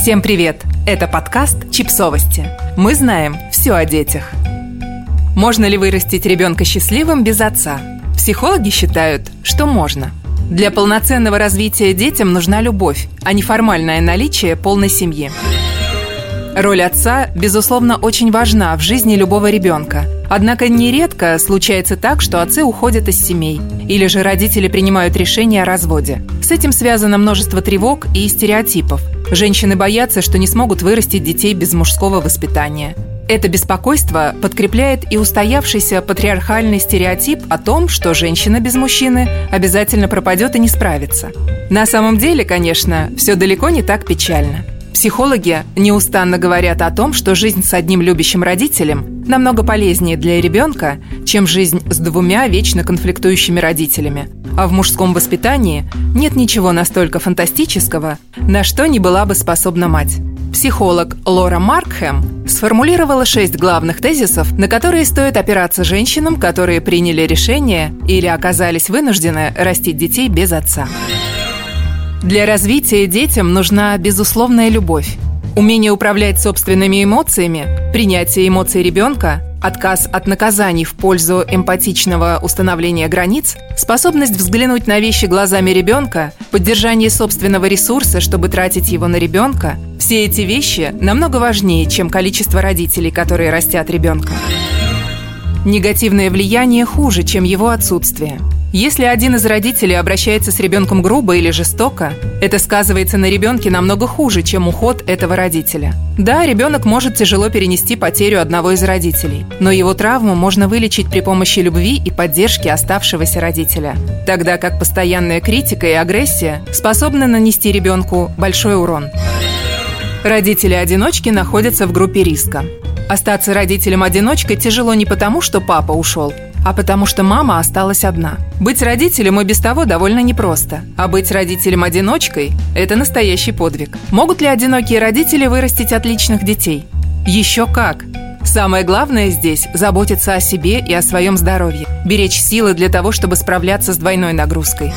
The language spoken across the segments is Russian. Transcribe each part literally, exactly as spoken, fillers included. Всем привет! Это подкаст «Чипсовости». Мы знаем все о детях. Можно ли вырастить ребенка счастливым без отца? Психологи считают, что можно. Для полноценного развития детям нужна любовь, а не формальное наличие полной семьи. Роль отца, безусловно, очень важна в жизни любого ребенка. Однако нередко случается так, что отцы уходят из семей. Или же родители принимают решение о разводе. С этим связано множество тревог и стереотипов. Женщины боятся, что не смогут вырастить детей без мужского воспитания. Это беспокойство подкрепляет и устоявшийся патриархальный стереотип о том, что женщина без мужчины обязательно пропадет и не справится. На самом деле, конечно, все далеко не так печально. Психологи неустанно говорят о том, что жизнь с одним любящим родителем намного полезнее для ребенка, чем жизнь с двумя вечно конфликтующими родителями. А в мужском воспитании нет ничего настолько фантастического, на что не была бы способна мать. Психолог Лора Маркхэм сформулировала шесть главных тезисов, на которые стоит опираться женщинам, которые приняли решение или оказались вынуждены растить детей без отца. Для развития детям нужна безусловная любовь, умение управлять собственными эмоциями, принятие эмоций ребенка, отказ от наказаний в пользу эмпатичного установления границ, способность взглянуть на вещи глазами ребенка, поддержание собственного ресурса, чтобы тратить его на ребенка. Все эти вещи намного важнее, чем количество родителей, которые растят ребенка. Негативное влияние хуже, чем его отсутствие. Если один из родителей обращается с ребенком грубо или жестоко, это сказывается на ребенке намного хуже, чем уход этого родителя. Да, ребенок может тяжело перенести потерю одного из родителей, но его травму можно вылечить при помощи любви и поддержки оставшегося родителя, тогда как постоянная критика и агрессия способны нанести ребенку большой урон. Родители-одиночки находятся в группе риска. Остаться родителем-одиночкой тяжело не потому, что папа ушел, а потому что мама осталась одна. Быть родителем и без того довольно непросто, а быть родителем-одиночкой – это настоящий подвиг. Могут ли одинокие родители вырастить отличных детей? Еще как! Самое главное здесь – заботиться о себе и о своем здоровье, беречь силы для того, чтобы справляться с двойной нагрузкой.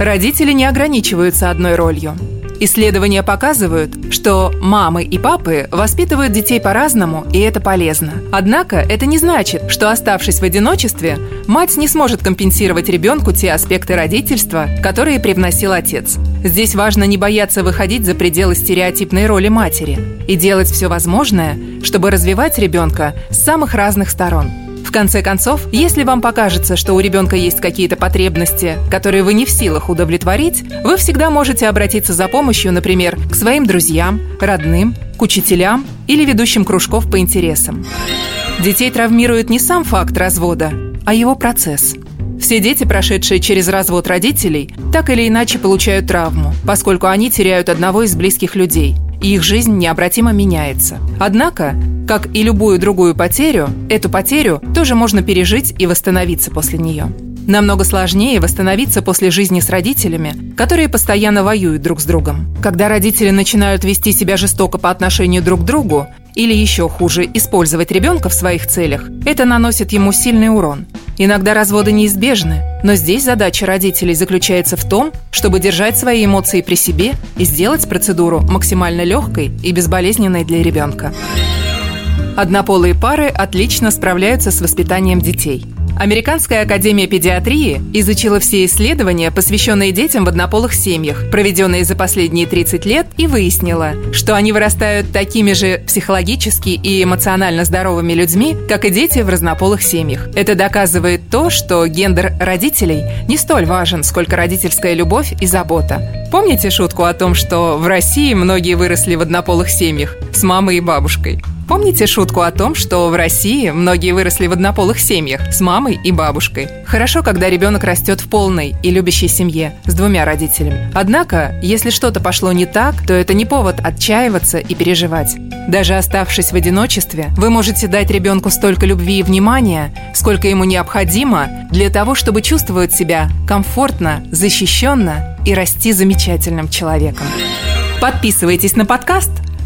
Родители не ограничиваются одной ролью. Исследования показывают, что мамы и папы воспитывают детей по-разному, и это полезно. Однако это не значит, что, оставшись в одиночестве, мать не сможет компенсировать ребенку те аспекты родительства, которые привносил отец. Здесь важно не бояться выходить за пределы стереотипной роли матери и делать все возможное, чтобы развивать ребенка с самых разных сторон. В конце концов, если вам покажется, что у ребенка есть какие-то потребности, которые вы не в силах удовлетворить, вы всегда можете обратиться за помощью, например, к своим друзьям, родным, к учителям или ведущим кружков по интересам. Детей травмирует не сам факт развода, а его процесс. Все дети, прошедшие через развод родителей, так или иначе получают травму, поскольку они теряют одного из близких людей, и их жизнь необратимо меняется. Однако, как и любую другую потерю, эту потерю тоже можно пережить и восстановиться после нее. Намного сложнее восстановиться после жизни с родителями, которые постоянно воюют друг с другом. Когда родители начинают вести себя жестоко по отношению друг к другу, или еще хуже, использовать ребенка в своих целях, это наносит ему сильный урон. Иногда разводы неизбежны, но здесь задача родителей заключается в том, чтобы держать свои эмоции при себе и сделать процедуру максимально легкой и безболезненной для ребенка. Однополые пары отлично справляются с воспитанием детей. Американская академия педиатрии изучила все исследования, посвященные детям в однополых семьях, проведенные за последние тридцать лет, и выяснила, что они вырастают такими же психологически и эмоционально здоровыми людьми, как и дети в разнополых семьях. Это доказывает то, что гендер родителей не столь важен, сколько родительская любовь и забота. Помните шутку о том, что в России многие выросли в однополых семьях с мамой и бабушкой? Помните шутку о том, что в России многие выросли в однополых семьях с мамой и бабушкой? Хорошо, когда ребенок растет в полной и любящей семье с двумя родителями. Однако, если что-то пошло не так, то это не повод отчаиваться и переживать. Даже оставшись в одиночестве, вы можете дать ребенку столько любви и внимания, сколько ему необходимо для того, чтобы чувствовать себя комфортно, защищенно и расти замечательным человеком. Подписывайтесь на подкаст,